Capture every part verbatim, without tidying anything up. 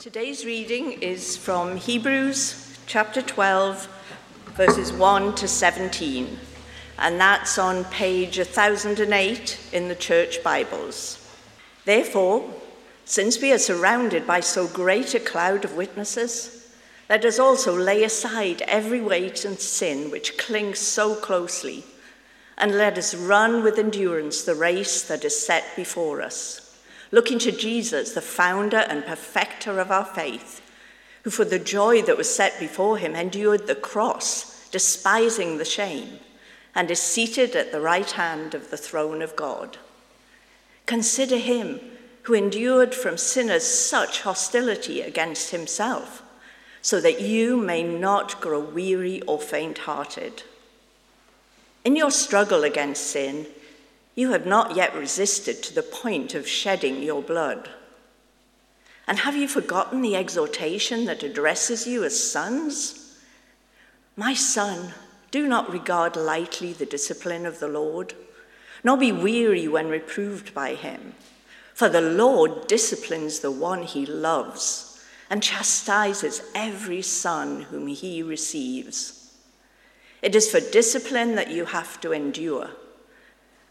Today's reading is from Hebrews chapter twelve, verses one to seventeen, and that's on page one thousand eight in the Church Bibles. Therefore, since we are surrounded by so great a cloud of witnesses, let us also lay aside every weight and sin which clings so closely, and let us run with endurance the race that is set before us, looking to Jesus, the founder and perfecter of our faith, who for the joy that was set before him endured the cross, despising the shame, and is seated at the right hand of the throne of God. Consider him who endured from sinners such hostility against himself, so that you may not grow weary or faint-hearted. In your struggle against sin, you have not yet resisted to the point of shedding your blood. And have you forgotten the exhortation that addresses you as sons? My son, do not regard lightly the discipline of the Lord, nor be weary when reproved by him. For the Lord disciplines the one he loves and chastises every son whom he receives. It is for discipline that you have to endure.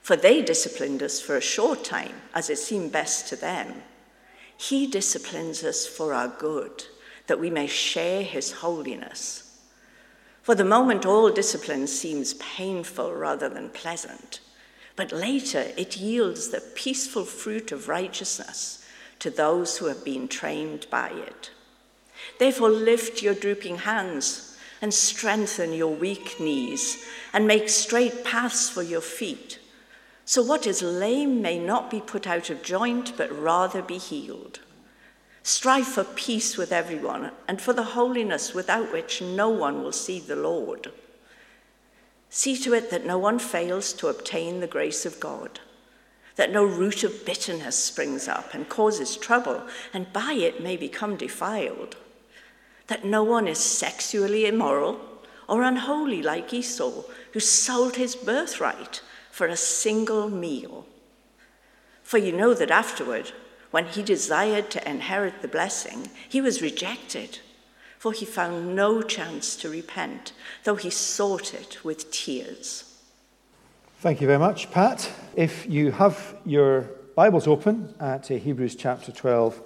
For they disciplined us for a short time, as it seemed best to them. He disciplines us for our good, that we may share his holiness. For the moment, all discipline seems painful rather than pleasant, but later it yields the peaceful fruit of righteousness to those who have been trained by it. Therefore, lift your drooping hands and strengthen your weak knees, and make straight paths for your feet, so what is lame may not be put out of joint, but rather be healed. Strive for peace with everyone, and for the holiness without which no one will see the Lord. See to it that no one fails to obtain the grace of God, that no root of bitterness springs up and causes trouble, and by it may become defiled, that no one is sexually immoral or unholy like Esau, who sold his birthright for a single meal. For you know that afterward, when he desired to inherit the blessing, he was rejected, for he found no chance to repent, though he sought it with tears. Thank you very much, Pat. If you have your Bibles open at Hebrews chapter twelve,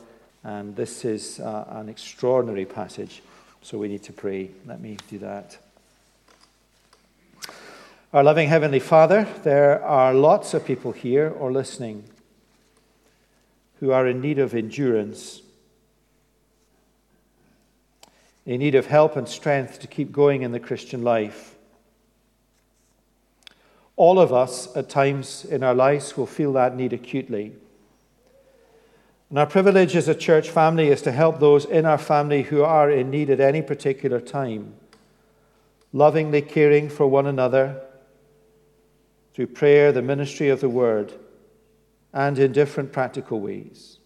and this is uh, an extraordinary passage, so we need to pray. Let me do that. Our loving Heavenly Father, there are lots of people here or listening who are in need of endurance, in need of help and strength to keep going in the Christian life. All of us at times in our lives will feel that need acutely. And our privilege as a church family is to help those in our family who are in need at any particular time, lovingly caring for one another, through prayer, the ministry of the word, and in different practical ways.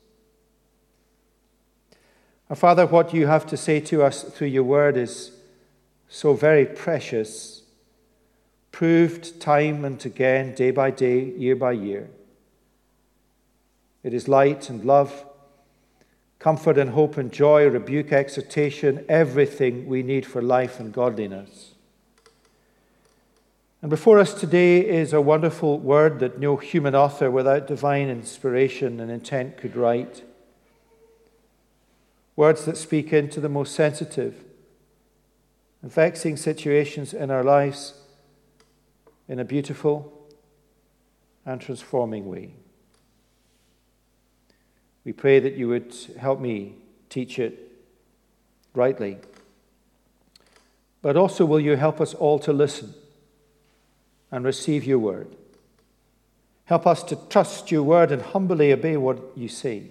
Our Father, what you have to say to us through your word is so very precious, proved time and again, day by day, year by year. It is light and love, comfort and hope and joy, rebuke, exhortation, everything we need for life and godliness. And before us today is a wonderful word that no human author without divine inspiration and intent could write. Words that speak into the most sensitive and vexing situations in our lives in a beautiful and transforming way. We pray that you would help me teach it rightly. But also, will you help us all to listen and receive your word? Help us to trust your word and humbly obey what you say.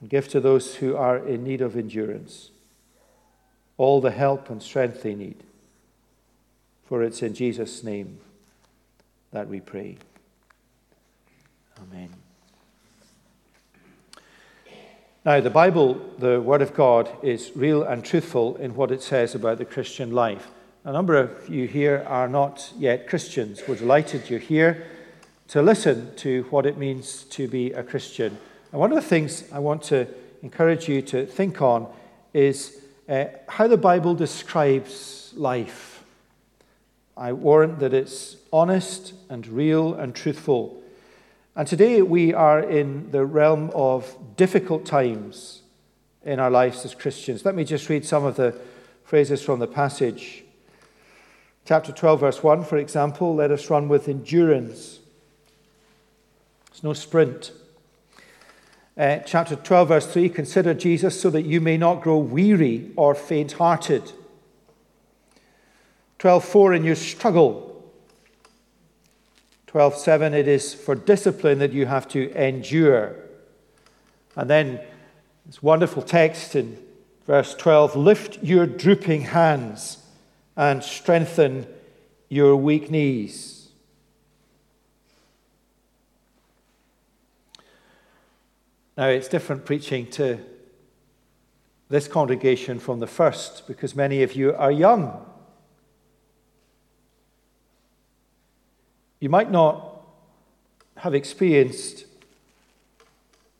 and give to those who are in need of endurance all the help and strength they need. For it's in Jesus' name that we pray. Amen. Now, the Bible, the Word of God, is real and truthful in what it says about the Christian life. A number of you here are not yet Christians. We're delighted you're here to listen to what it means to be a Christian. And one of the things I want to encourage you to think on is uh, how the Bible describes life. I warrant that it's honest and real and truthful. And today we are in the realm of difficult times in our lives as Christians. Let me just read some of the phrases from the passage. Chapter twelve, verse one, for example, let us run with endurance. It's no sprint. Uh, chapter twelve, verse three, consider Jesus so that you may not grow weary or faint-hearted. twelve four, in your struggle. twelve seven, it is for discipline that you have to endure. And then this wonderful text in verse twelve, lift your drooping hands and strengthen your weak knees. Now, it's different preaching to this congregation from the first because many of you are young. You might not have experienced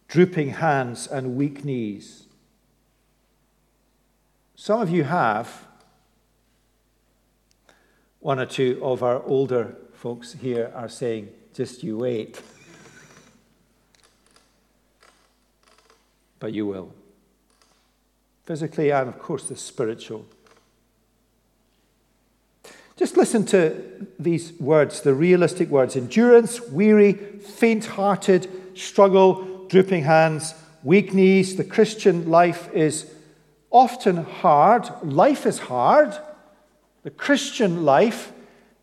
drooping hands and weak knees. Some of you have. One or two of our older folks here are saying, just you wait. But you will. Physically and, of course, the spiritual. Just listen to these words, the realistic words. Endurance, weary, faint-hearted, struggle, drooping hands, weak knees. The Christian life is often hard. Life is hard. The Christian life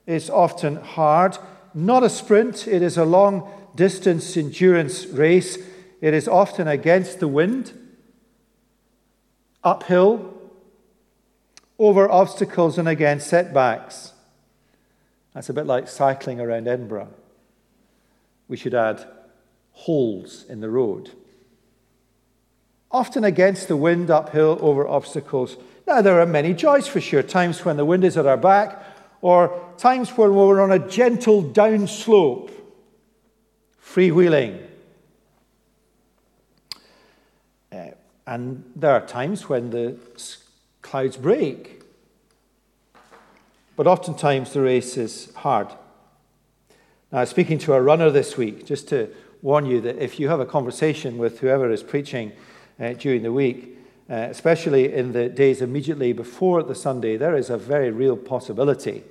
is often hard, not a sprint. It is a long-distance endurance race. It is often against the wind, uphill, over obstacles and against setbacks. That's a bit like cycling around Edinburgh. We should add holes in the road. Often against the wind, uphill, over obstacles. Now, there are many joys for sure, times when the wind is at our back or times when we're on a gentle down slope, freewheeling. Uh, and there are times when the clouds break. But oftentimes the race is hard. Now, I was speaking to a runner this week, just to warn you that if you have a conversation with whoever is preaching uh, during the week, Uh, especially in the days immediately before the Sunday, there is a very real possibility,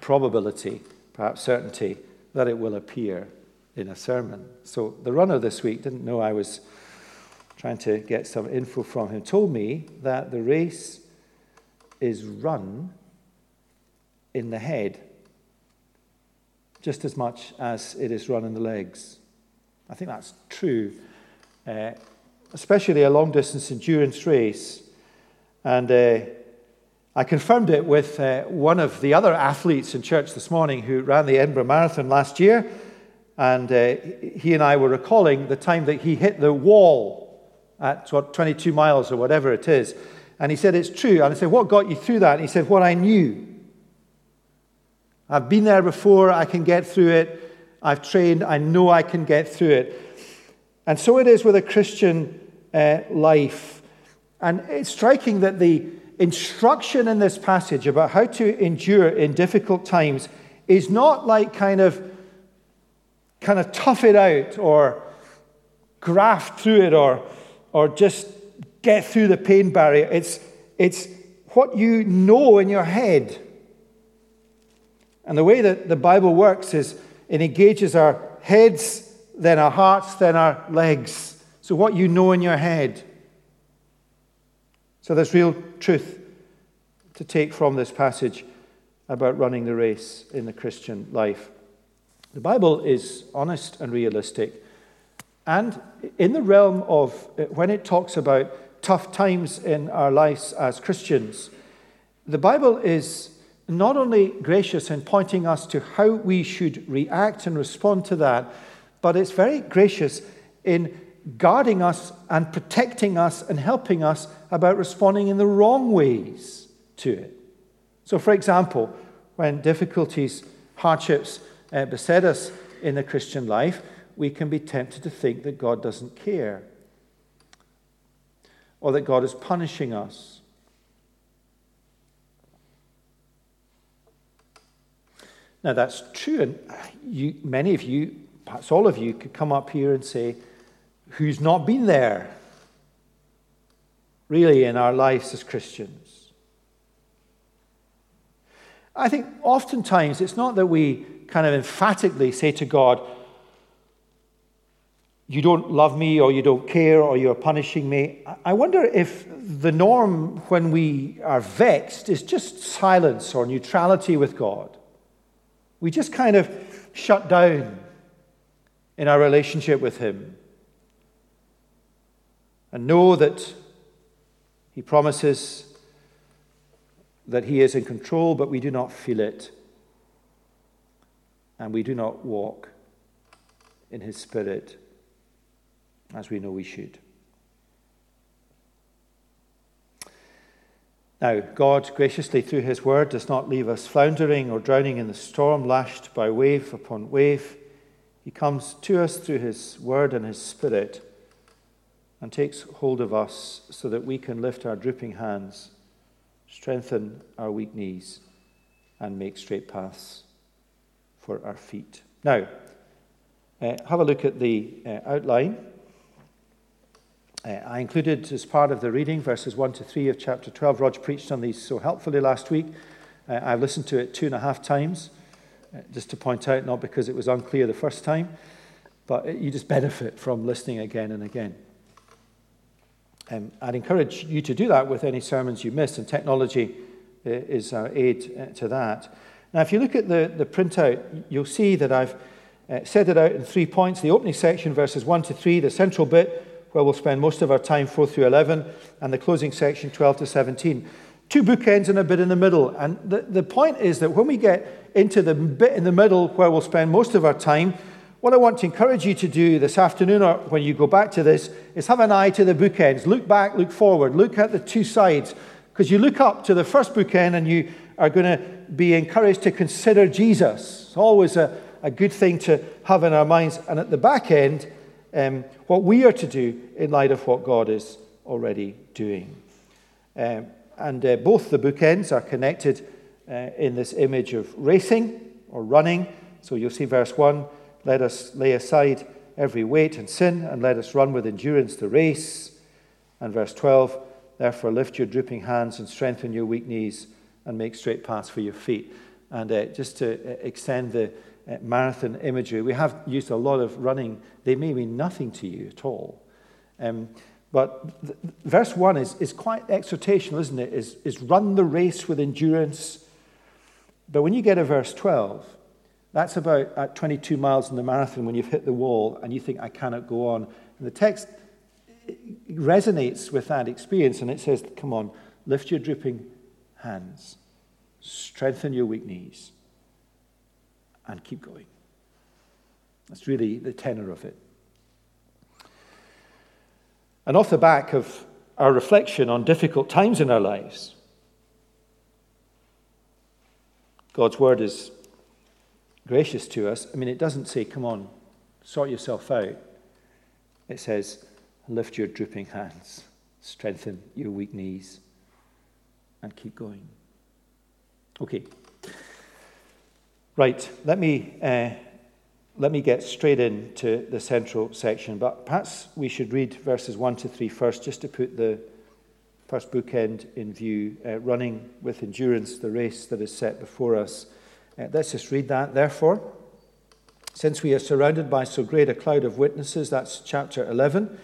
probability, perhaps certainty, that it will appear in a sermon. So the runner this week didn't know I was trying to get some info from him, told me that the race is run in the head just as much as it is run in the legs. I think that's true. Uh, especially a long-distance endurance race. And uh, I confirmed it with uh, one of the other athletes in church this morning who ran the Edinburgh Marathon last year. And uh, he and I were recalling the time that he hit the wall at what, twenty-two miles or whatever it is. And he said, it's true. And I said, what got you through that? And he said, what I knew. I've been there before. I can get through it. I've trained. I know I can get through it. And so it is with a Christian uh, life. And it's striking that the instruction in this passage about how to endure in difficult times is not like kind of kind of tough it out or graft through it or or just get through the pain barrier. It's it's what you know in your head. And the way that the Bible works is it engages our heads, then our hearts, then our legs. So what you know in your head. So there's real truth to take from this passage about running the race in the Christian life. The Bible is honest and realistic, And in the realm of, when it talks about tough times in our lives as Christians, the Bible is not only gracious in pointing us to how we should react and respond to that, but it's very gracious in guarding us and protecting us and helping us about responding in the wrong ways to it. So, for example, when difficulties, hardships uh, beset us in the Christian life, we can be tempted to think that God doesn't care, or that God is punishing us. Now, that's true, and you, many of you, perhaps all of you, could come up here and say, who's not been there, really, in our lives as Christians? I think oftentimes it's not that we kind of emphatically say to God, you don't love me, or you don't care, or you're punishing me. I wonder if the norm when we are vexed is just silence or neutrality with God. We just kind of shut down in our relationship with him, and know that he promises that he is in control, but we do not feel it. And we do not walk in his spirit as we know we should. Now, God graciously through his word does not leave us floundering or drowning in the storm, lashed by wave upon wave. He comes to us through his word and his spirit, and takes hold of us so that we can lift our drooping hands, strengthen our weak knees, and make straight paths for our feet. Now, uh, have a look at the uh, outline. Uh, I included as part of the reading verses one to three of chapter twelve. Rog preached on these so helpfully last week. Uh, I've listened to it two and a half times, uh, just to point out, not because it was unclear the first time, but it, you just benefit from listening again and again. Um, I'd encourage you to do that with any sermons you miss, and technology uh, is our aid uh, to that. Now, if you look at the, the printout, you'll see that I've uh, set it out in three points. The opening section, verses one to three, the central bit, where we'll spend most of our time, four through eleven, and the closing section, twelve to seventeen. Two bookends and a bit in the middle. And the, the point is that when we get into the bit in the middle, where we'll spend most of our time, what I want to encourage you to do this afternoon, or when you go back to this, is have an eye to the bookends. Look back, look forward, look at the two sides. Because you look up to the first bookend and you are going to be encouraged to consider Jesus. It's always a, a good thing to have in our minds. And at the back end, um, what we are to do in light of what God is already doing. Um, and uh, both the bookends are connected uh, in this image of racing or running. So you'll see verse one. Let us lay aside every weight and sin, and let us run with endurance the race. And verse twelve, therefore lift your drooping hands and strengthen your weak knees and make straight paths for your feet. And uh, just to uh, extend the uh, marathon imagery, we have used a lot of running. They may mean nothing to you at all. Um, but th- verse one is, is quite exhortational, isn't it? Is, is run the race with endurance. But when you get to verse twelve, that's about at twenty-two miles in the marathon when you've hit the wall and you think, I cannot go on. And the text resonates with that experience, and it says, come on, lift your drooping hands, strengthen your weak knees, and keep going. That's really the tenor of it. And off the back of our reflection on difficult times in our lives, God's word is gracious to us. I mean, it doesn't say, come on, sort yourself out. It says, lift your drooping hands, strengthen your weak knees, and keep going. Okay. Right, let me uh, let me get straight into the central section, but perhaps we should read verses one to three first, just to put the first bookend in view, uh, running with endurance the race that is set before us. Uh, let's just read that. Therefore, since we are surrounded by so great a cloud of witnesses, that's chapter eleven,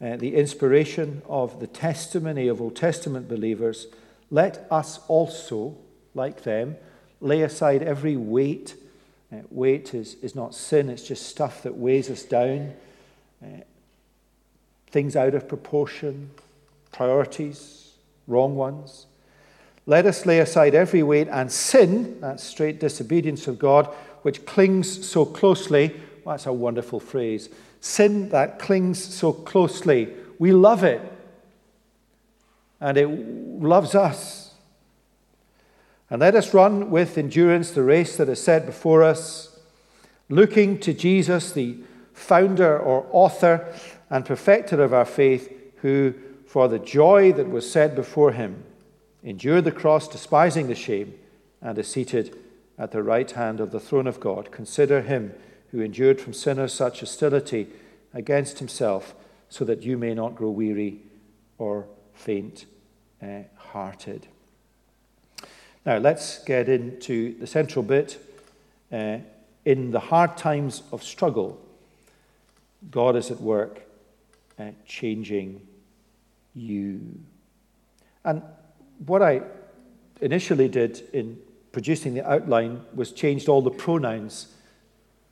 uh, the inspiration of the testimony of Old Testament believers, let us also, like them, lay aside every weight. Uh, weight is, is not sin, it's just stuff that weighs us down. uh, things out of proportion, priorities, wrong ones. Let us lay aside every weight and sin, that's straight disobedience of God, which clings so closely. Well, that's a wonderful phrase. Sin that clings so closely. We love it. And it loves us. And let us run with endurance the race that is set before us, looking to Jesus, the founder or author and perfecter of our faith, who, for the joy that was set before him, endured the cross, despising the shame, and is seated at the right hand of the throne of God. Consider him who endured from sinners such hostility against himself, so that you may not grow weary or faint-hearted. Now, let's get into the central bit. Uh, in the hard times of struggle, God is at work uh, changing you. And what I initially did in producing the outline was changed all the pronouns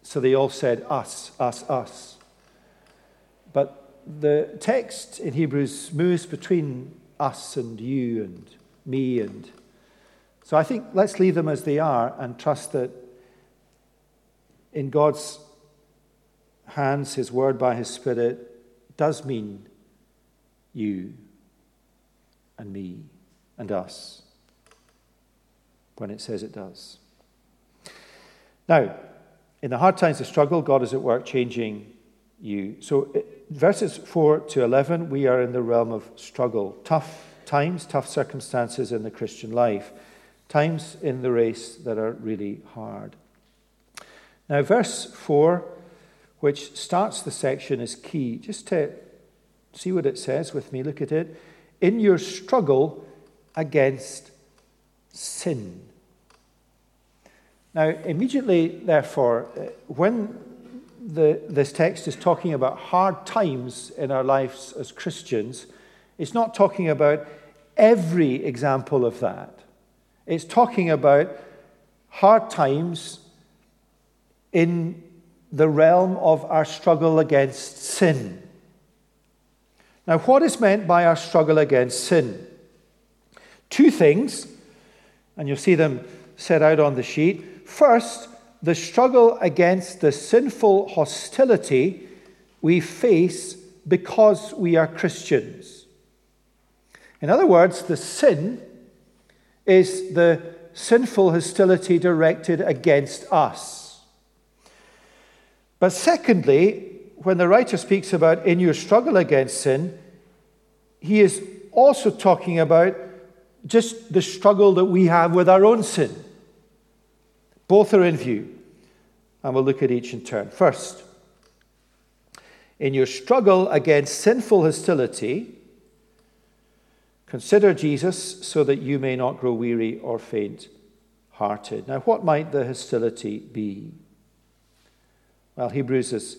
so they all said us, us, us. But the text in Hebrews moves between us and you and me, and so I think let's leave them as they are and trust that in God's hands, his word by his Spirit does mean you and me and us when it says it does. Now, in the hard times of struggle, God is at work changing you. So verses four to eleven, we are in the realm of struggle. Tough times, tough circumstances in the Christian life. Times in the race that are really hard. Now, verse four, which starts the section, is key. Just to see what it says with me, look at it. In your struggle against sin. Now, immediately, therefore, when the, this text is talking about hard times in our lives as Christians, it's not talking about every example of that. It's talking about hard times in the realm of our struggle against sin. Now, what is meant by our struggle against sin? Two things, and you'll see them set out on the sheet. First, the struggle against the sinful hostility we face because we are Christians. In other words, the sin is the sinful hostility directed against us. But secondly, when the writer speaks about in your struggle against sin, he is also talking about just the struggle that we have with our own sin. Both are in view, and we'll look at each in turn. First, in your struggle against sinful hostility, consider Jesus so that you may not grow weary or faint-hearted. Now, what might the hostility be? Well, Hebrews has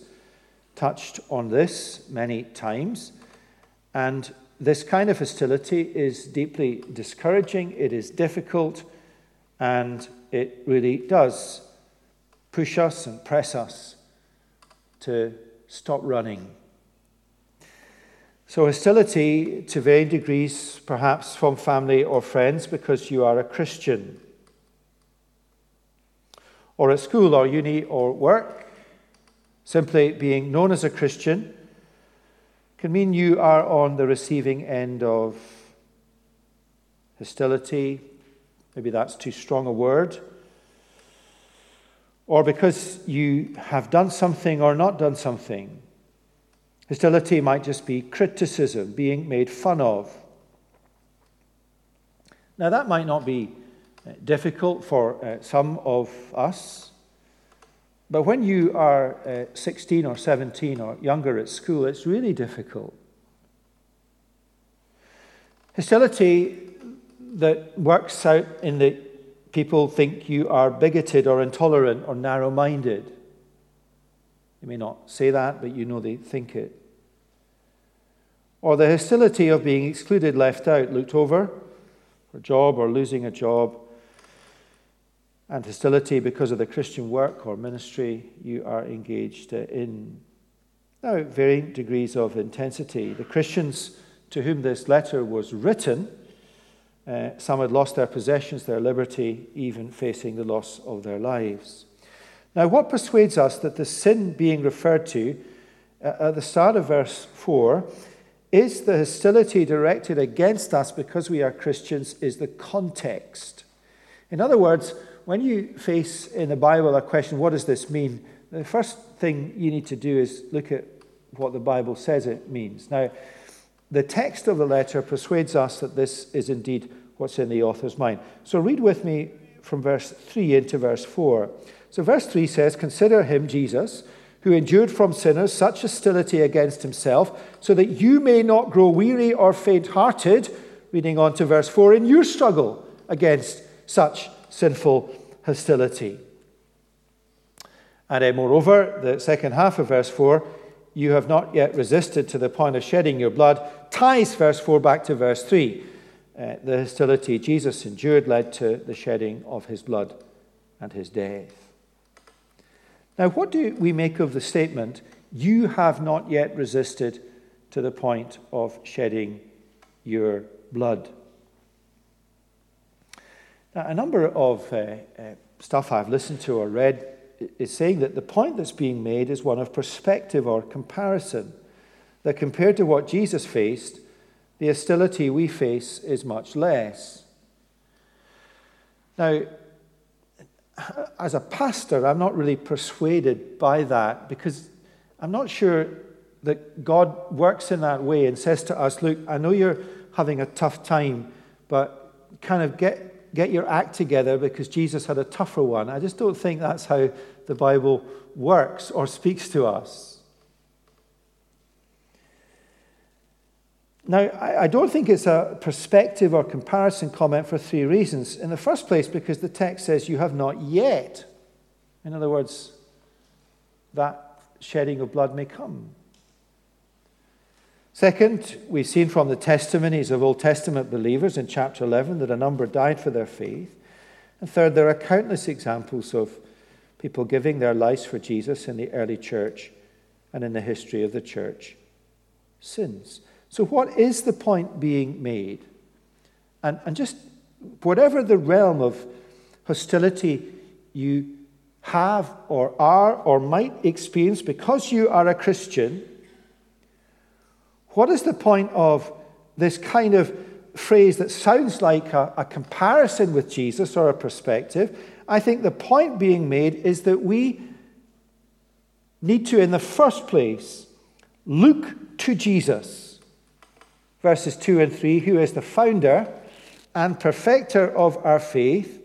touched on this many times, and this kind of hostility is deeply discouraging, it is difficult, and it really does push us and press us to stop running. So hostility to varying degrees, perhaps from family or friends because you are a Christian. Or at school or uni or work, simply being known as a Christian can mean you are on the receiving end of hostility. Maybe that's too strong a word. Or because you have done something or not done something. Hostility might just be criticism, being made fun of. Now, that might not be difficult for uh, some of us. But when you are uh, sixteen or seventeen or younger at school, it's really difficult. Hostility that works out in that people think you are bigoted or intolerant or narrow-minded. They may not say that, but you know they think it. Or the hostility of being excluded, left out, looked over for a job or losing a job. And hostility because of the Christian work or ministry you are engaged in. Now, varying degrees of intensity. The Christians to whom this letter was written, uh, some had lost their possessions, their liberty, even facing the loss of their lives. Now, what persuades us that the sin being referred to uh, at the start of verse four is the hostility directed against us because we are Christians is the context. In other words, when you face in the Bible a question, what does this mean? The first thing you need to do is look at what the Bible says it means. Now, the text of the letter persuades us that this is indeed what's in the author's mind. So read with me from verse three into verse four. So verse three says, "Consider him, Jesus, who endured from sinners such hostility against himself, so that you may not grow weary or faint-hearted," reading on to verse four, "in your struggle against such sinful hostility." And uh, moreover, the second half of verse four, "You have not yet resisted to the point of shedding your blood," ties verse four back to verse three. Uh, the hostility Jesus endured led to the shedding of his blood and his death. Now, what do we make of the statement, "You have not yet resisted to the point of shedding your blood"? Now, a number of uh, uh, stuff I've listened to or read is saying that the point that's being made is one of perspective or comparison, that compared to what Jesus faced, the hostility we face is much less. Now, as a pastor, I'm not really persuaded by that, because I'm not sure that God works in that way and says to us, "Look, I know you're having a tough time, but kind of get Get your act together because Jesus had a tougher one." I just don't think that's how the Bible works or speaks to us. Now, I don't think it's a perspective or comparison comment for three reasons. In the first place, because the text says, "You have not yet." In other words, that shedding of blood may come. Second, we've seen from the testimonies of Old Testament believers in chapter eleven that a number died for their faith. And third, there are countless examples of people giving their lives for Jesus in the early church and in the history of the church since. So what is the point being made? And, and just whatever the realm of hostility you have or are or might experience because you are a Christian, what is the point of this kind of phrase that sounds like a, a comparison with Jesus or a perspective? I think the point being made is that we need to, in the first place, look to Jesus. Verses two and three, "Who is the founder and perfecter of our faith,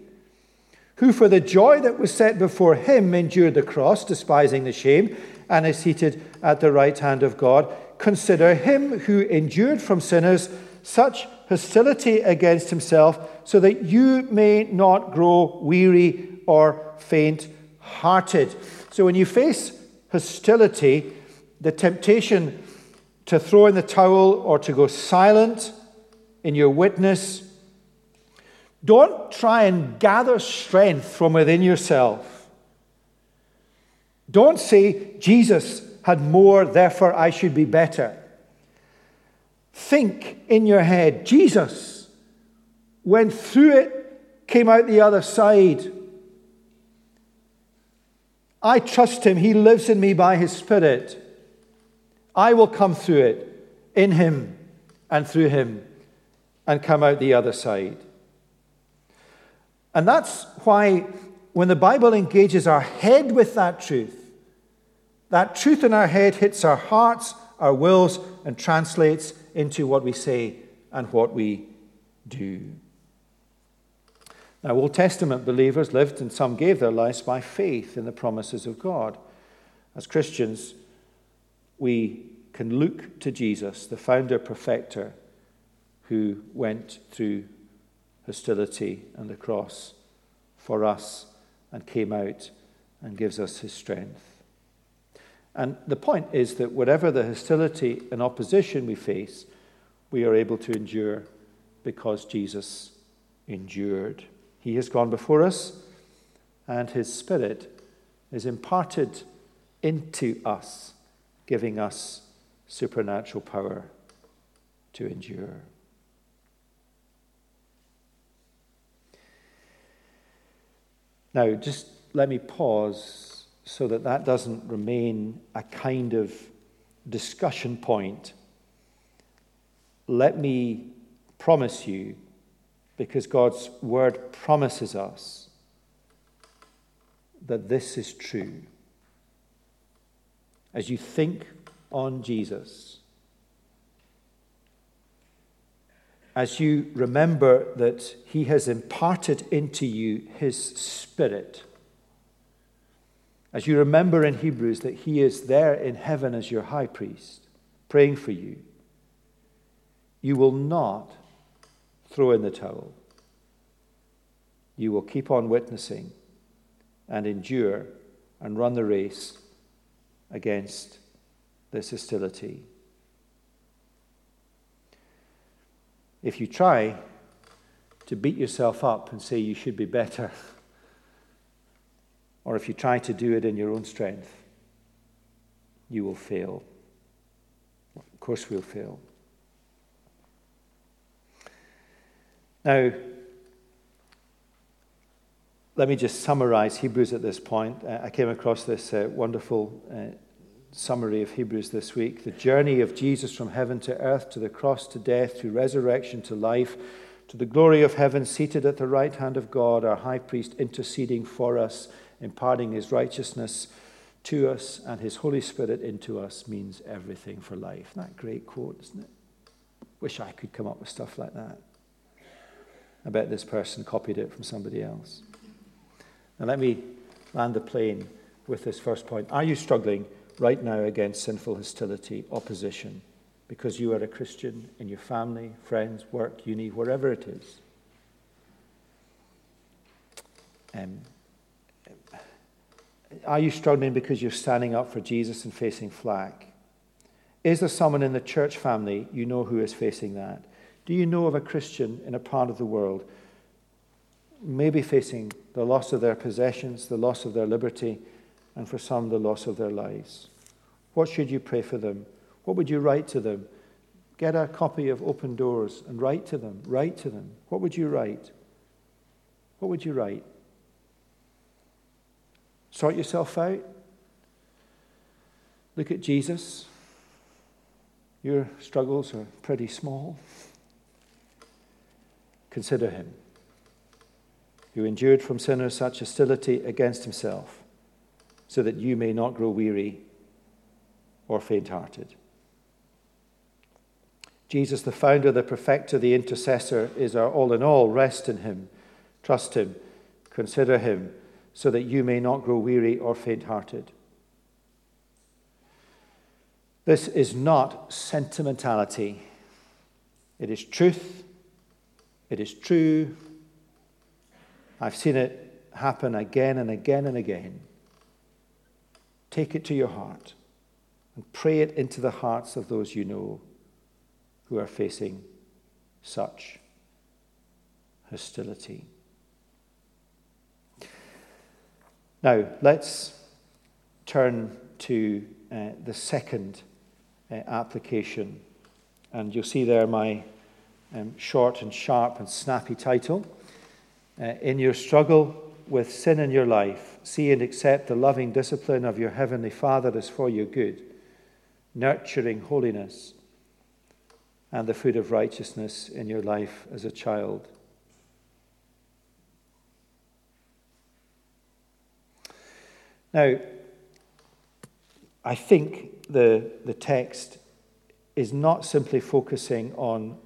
who for the joy that was set before him endured the cross, despising the shame, and is seated at the right hand of God. Consider him who endured from sinners such hostility against himself, so that you may not grow weary or faint-hearted." So when you face hostility, the temptation to throw in the towel or to go silent in your witness, don't try and gather strength from within yourself. Don't say, "Jesus had more, therefore I should be better." Think in your head, Jesus went through it, came out the other side. I trust him. He lives in me by his Spirit. I will come through it, in him and through him, and come out the other side. And that's why when the Bible engages our head with that truth, that truth in our head hits our hearts, our wills, and translates into what we say and what we do. Now, Old Testament believers lived and some gave their lives by faith in the promises of God. As Christians, we can look to Jesus, the founder, perfecter, who went through hostility and the cross for us and came out and gives us his strength. And the point is that whatever the hostility and opposition we face, we are able to endure because Jesus endured. He has gone before us, and his Spirit is imparted into us giving us supernatural power to endure. Now, just let me pause so that that doesn't remain a kind of discussion point. Let me promise you, because God's word promises us, that this is true. As you think on Jesus, as you remember that he has imparted into you his Spirit, as you remember in Hebrews that he is there in heaven as your high priest, praying for you, you will not throw in the towel. You will keep on witnessing and endure and run the race against this hostility. If you try to beat yourself up and say you should be better, or if you try to do it in your own strength, you will fail. Of course we'll fail. Now, let me just summarize Hebrews at this point. I came across this uh, wonderful uh, summary of Hebrews this week. The journey of Jesus from heaven to earth, to the cross, to death, to resurrection, to life, to the glory of heaven, seated at the right hand of God, our high priest interceding for us, imparting his righteousness to us, and his Holy Spirit into us, means everything for life. Isn't that a great quote, isn't it? Wish I could come up with stuff like that. I bet this person copied it from somebody else. Now let me land the plane with this first point. Are you struggling right now against sinful hostility, opposition, because you are a Christian in your family, friends, work, uni, wherever it is? Um, are you struggling because you're standing up for Jesus and facing flack? Is there someone in the church family you know who is facing that? Do you know of a Christian in a part of the world maybe facing the loss of their possessions, the loss of their liberty, and for some, the loss of their lives? What should you pray for them? What would you write to them? Get a copy of Open Doors and write to them. Write to them. What would you write? What would you write? Sort yourself out. Look at Jesus. Your struggles are pretty small. Consider him, who endured from sinners such hostility against himself, so that you may not grow weary or faint-hearted. Jesus, the founder, the perfecter, the intercessor, is our all in all. Rest in him, trust him, consider him, so that you may not grow weary or faint-hearted. This is not sentimentality. It is truth. It is true. I've seen it happen again and again and again. Take it to your heart and pray it into the hearts of those you know who are facing such hostility. Now, let's turn to uh, the second uh, application. And you'll see there my um, short and sharp and snappy title. Uh, in your struggle with sin in your life, see and accept the loving discipline of your heavenly Father is for your good, nurturing holiness and the fruit of righteousness in your life as a child. Now, I think the, the text is not simply focusing on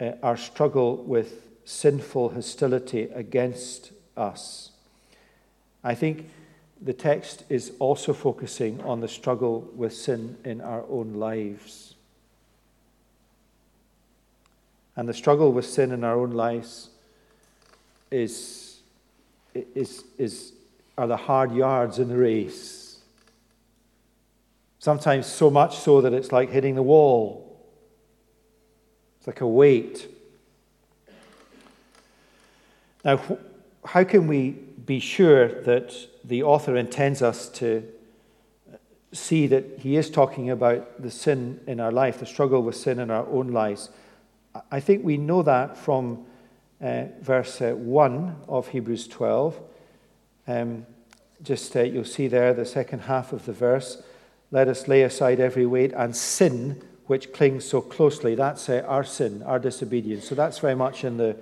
uh, our struggle with sinful hostility against us. I think the text is also focusing on the struggle with sin in our own lives. And the struggle with sin in our own lives is, is, is, are the hard yards in the race. Sometimes so much so that it's like hitting the wall. It's like a weight. Now, how can we be sure that the author intends us to see that he is talking about the sin in our life, the struggle with sin in our own lives. I think we know that from uh, verse uh, one of Hebrews twelve. Um, just uh, you'll see there the second half of the verse. Let us lay aside every weight and sin which clings so closely. That's uh, our sin, our disobedience. So that's very much in the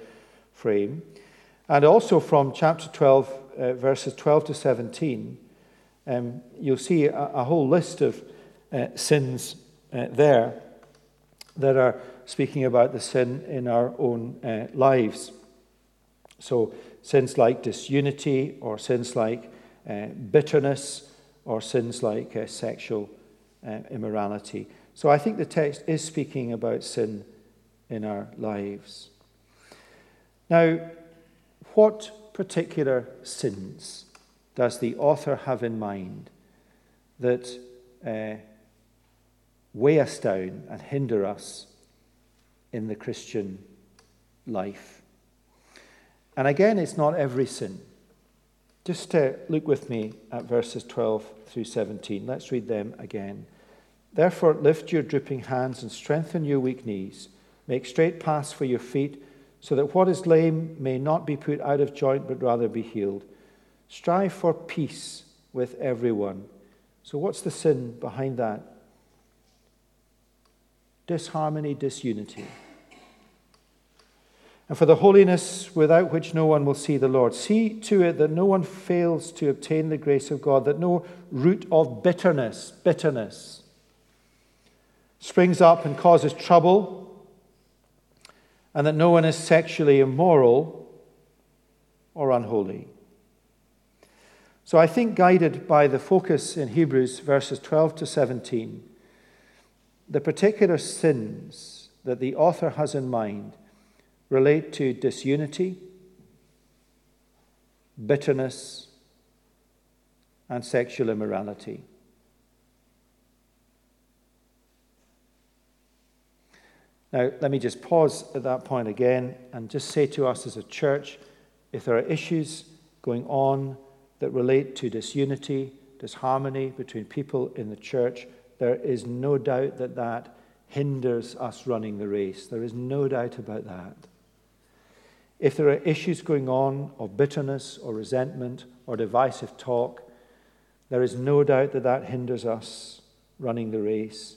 frame. And also from chapter twelve, uh, verses twelve to seventeen, um, you'll see a, a whole list of uh, sins uh, there that are speaking about the sin in our own uh, lives. So sins like disunity, or sins like uh, bitterness, or sins like uh, sexual uh, immorality. So I think the text is speaking about sin in our lives. Now, what particular sins does the author have in mind that uh, weigh us down and hinder us in the Christian life? And again, it's not every sin. Just uh, look with me at verses twelve through seventeen. Let's read them again. Therefore, lift your drooping hands and strengthen your weak knees. Make straight paths for your feet, so that what is lame may not be put out of joint, but rather be healed. Strive for peace with everyone. So what's the sin behind that? Disharmony, disunity. And for the holiness without which no one will see the Lord. See to it that no one fails to obtain the grace of God, that no root of bitterness, bitterness, springs up and causes trouble, and that no one is sexually immoral or unholy. So I think, guided by the focus in Hebrews verses twelve to seventeen, the particular sins that the author has in mind relate to disunity, bitterness, and sexual immorality. Now, let me just pause at that point again and just say to us as a church, if there are issues going on that relate to disunity, disharmony between people in the church, there is no doubt that that hinders us running the race. There is no doubt about that. If there are issues going on of bitterness or resentment or divisive talk, there is no doubt that that hinders us running the race.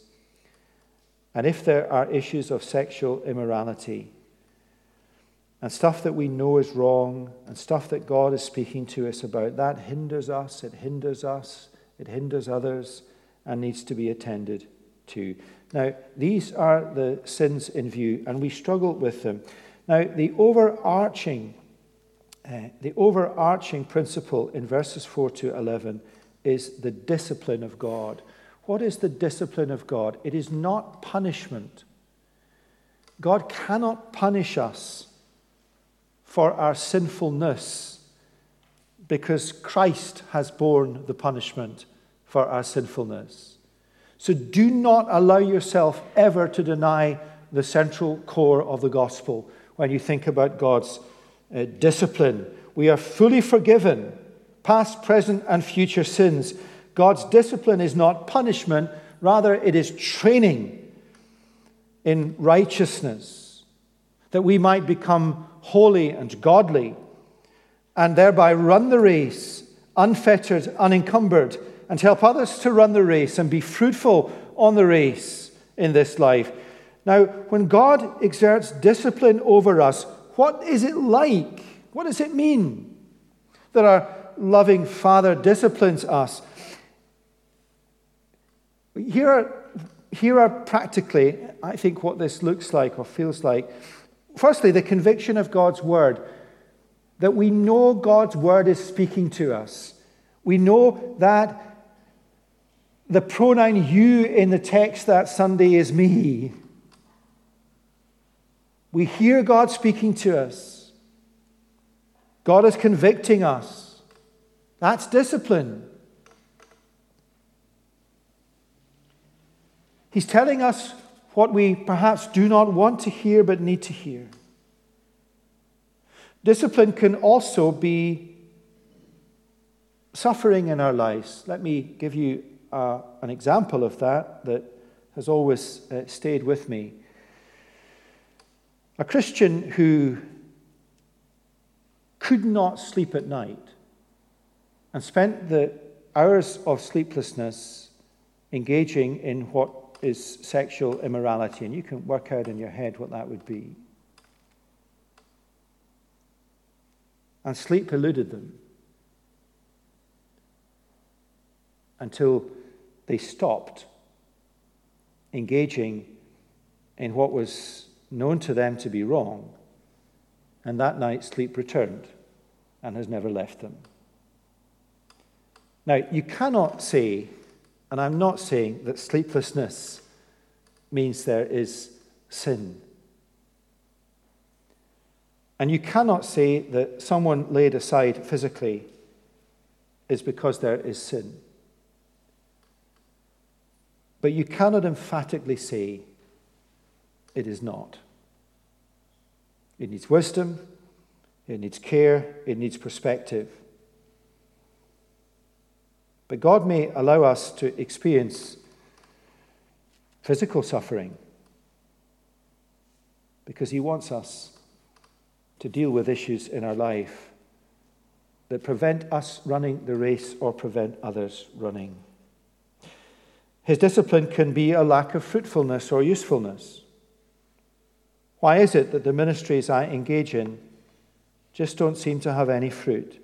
And if there are issues of sexual immorality and stuff that we know is wrong and stuff that God is speaking to us about, that hinders us, it hinders us, it hinders others, and needs to be attended to. Now, these are the sins in view, and we struggle with them. Now, the overarching, uh, the overarching principle in verses four to eleven is the discipline of God. What is the discipline of God? It is not punishment. God cannot punish us for our sinfulness because Christ has borne the punishment for our sinfulness. So do not allow yourself ever to deny the central core of the gospel when you think about God's uh, discipline. We are fully forgiven, past, present, and future sins. God's discipline is not punishment, rather it is training in righteousness, that we might become holy and godly, and thereby run the race unfettered, unencumbered, and help others to run the race and be fruitful on the race in this life. Now, when God exerts discipline over us, what is it like? What does it mean that our loving Father disciplines us? Here are, here are practically, I think, what this looks like or feels like. Firstly, the conviction of God's word, that we know God's word is speaking to us. We know that the pronoun you in the text that Sunday is me. We hear God speaking to us. God is convicting us. That's discipline. He's telling us what we perhaps do not want to hear but need to hear. Discipline can also be suffering in our lives. Let me give you uh, an example of that that has always uh, stayed with me. A Christian who could not sleep at night and spent the hours of sleeplessness engaging in what is sexual immorality, and you can work out in your head what that would be. And sleep eluded them until they stopped engaging in what was known to them to be wrong, and that night sleep returned and has never left them. Now, you cannot say, and I'm not saying that sleeplessness means there is sin. And you cannot say that someone laid aside physically is because there is sin. But you cannot emphatically say it is not. It needs wisdom, it needs care, it needs perspective. But God may allow us to experience physical suffering because He wants us to deal with issues in our life that prevent us running the race or prevent others running. His discipline can be a lack of fruitfulness or usefulness. Why is it that the ministries I engage in just don't seem to have any fruit?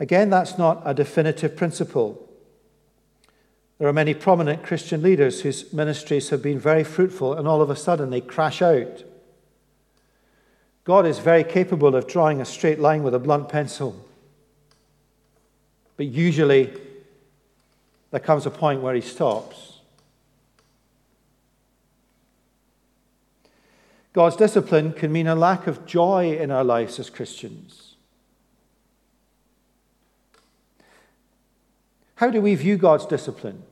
Again, that's not a definitive principle. There are many prominent Christian leaders whose ministries have been very fruitful, and all of a sudden they crash out. God is very capable of drawing a straight line with a blunt pencil. But usually there comes a point where He stops. God's discipline can mean a lack of joy in our lives as Christians. How do we view God's discipline?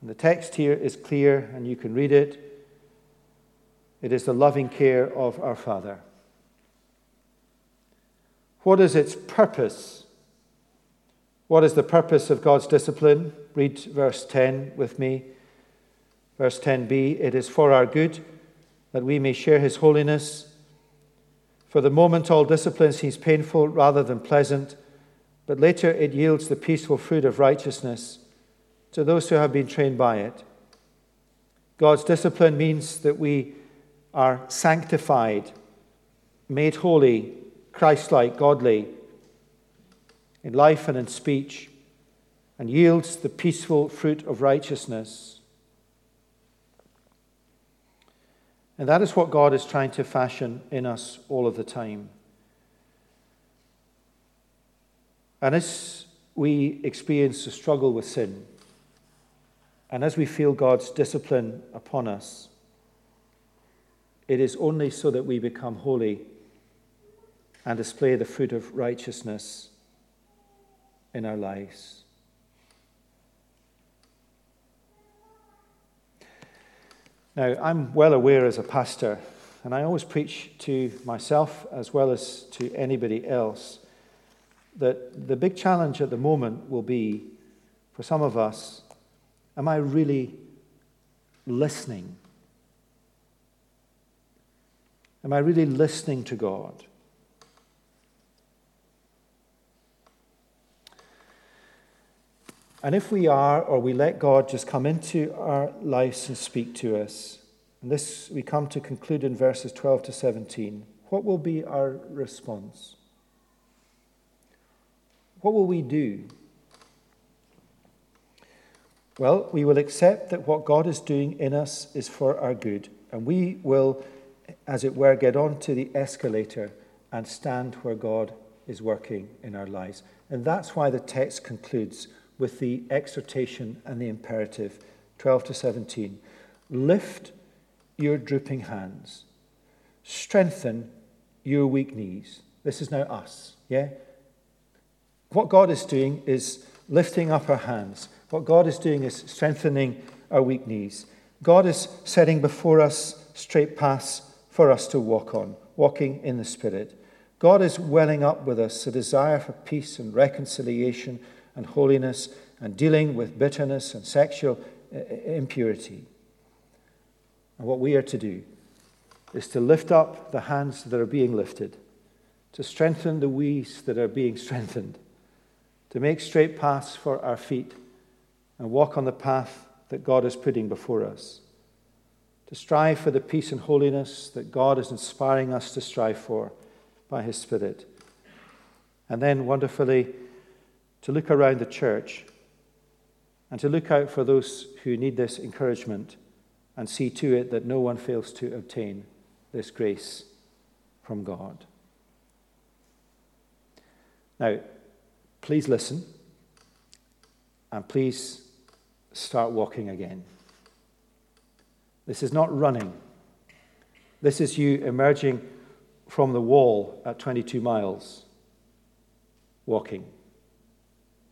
And the text here is clear, and you can read it. It is the loving care of our Father. What is its purpose? What is the purpose of God's discipline? Read verse ten with me. Verse ten b, it is for our good, that we may share His holiness. For the moment, all discipline seems painful rather than pleasant, but later it yields the peaceful fruit of righteousness to those who have been trained by it. God's discipline means that we are sanctified, made holy, Christ-like, godly, in life and in speech, and yields the peaceful fruit of righteousness. And that is what God is trying to fashion in us all of the time. And as we experience the struggle with sin, and as we feel God's discipline upon us, it is only so that we become holy and display the fruit of righteousness in our lives. Now, I'm well aware as a pastor, and I always preach to myself as well as to anybody else, that the big challenge at the moment will be, for some of us, am I really listening? Am I really listening to God? And if we are, or we let God just come into our lives and speak to us, and this we come to conclude in verses twelve to seventeen, what will be our response? What will we do? Well, we will accept that what God is doing in us is for our good, and we will, as it were, get onto the escalator and stand where God is working in our lives. And that's why the text concludes with the exhortation and the imperative, twelve to seventeen. Lift your drooping hands. Strengthen your weak knees. This is now us, yeah? What God is doing is lifting up our hands. What God is doing is strengthening our weak knees. God is setting before us straight paths for us to walk on, walking in the Spirit. God is welling up with us a desire for peace and reconciliation and holiness and dealing with bitterness and sexual impurity. And what we are to do is to lift up the hands that are being lifted, to strengthen the we's that are being strengthened, to make straight paths for our feet and walk on the path that God is putting before us, to strive for the peace and holiness that God is inspiring us to strive for by his Spirit. And then, wonderfully, to look around the church and to look out for those who need this encouragement and see to it that no one fails to obtain this grace from God. Now, please listen, and please start walking again. This is not running. This is you emerging from the wall at twenty-two miles, walking,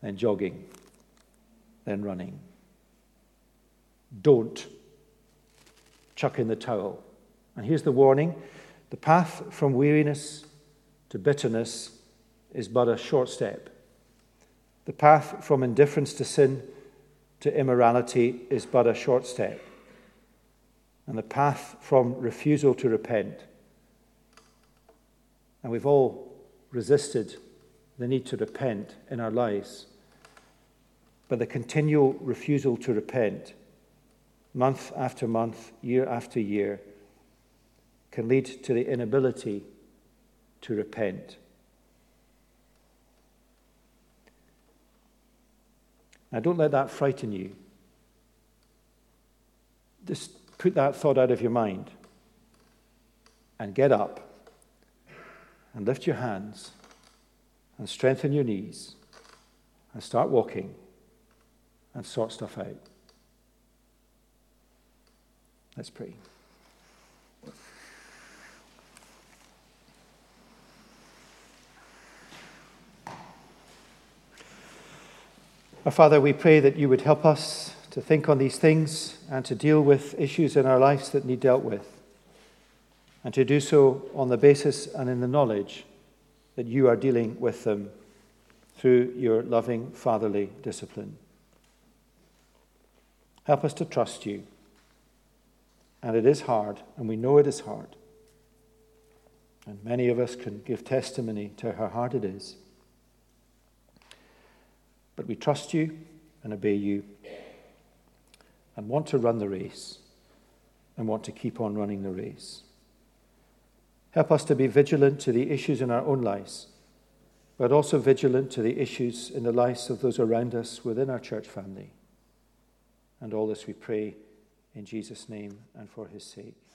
then jogging, then running. Don't chuck in the towel. And here's the warning: the path from weariness to bitterness is but a short step. The path from indifference to sin to immorality is but a short step. And the path from refusal to repent. And we've all resisted the need to repent in our lives. But the continual refusal to repent, month after month, year after year, can lead to the inability to repent. Now, don't let that frighten you. Just put that thought out of your mind and get up and lift your hands and strengthen your knees and start walking and sort stuff out. Let's pray. Our Father, we pray that you would help us to think on these things and to deal with issues in our lives that need dealt with, and to do so on the basis and in the knowledge that you are dealing with them through your loving fatherly discipline. Help us to trust you, and it is hard, and we know it is hard, and many of us can give testimony to how hard it is. But we trust you and obey you and want to run the race and want to keep on running the race. Help us to be vigilant to the issues in our own lives, but also vigilant to the issues in the lives of those around us within our church family. And all this we pray in Jesus' name and for his sake.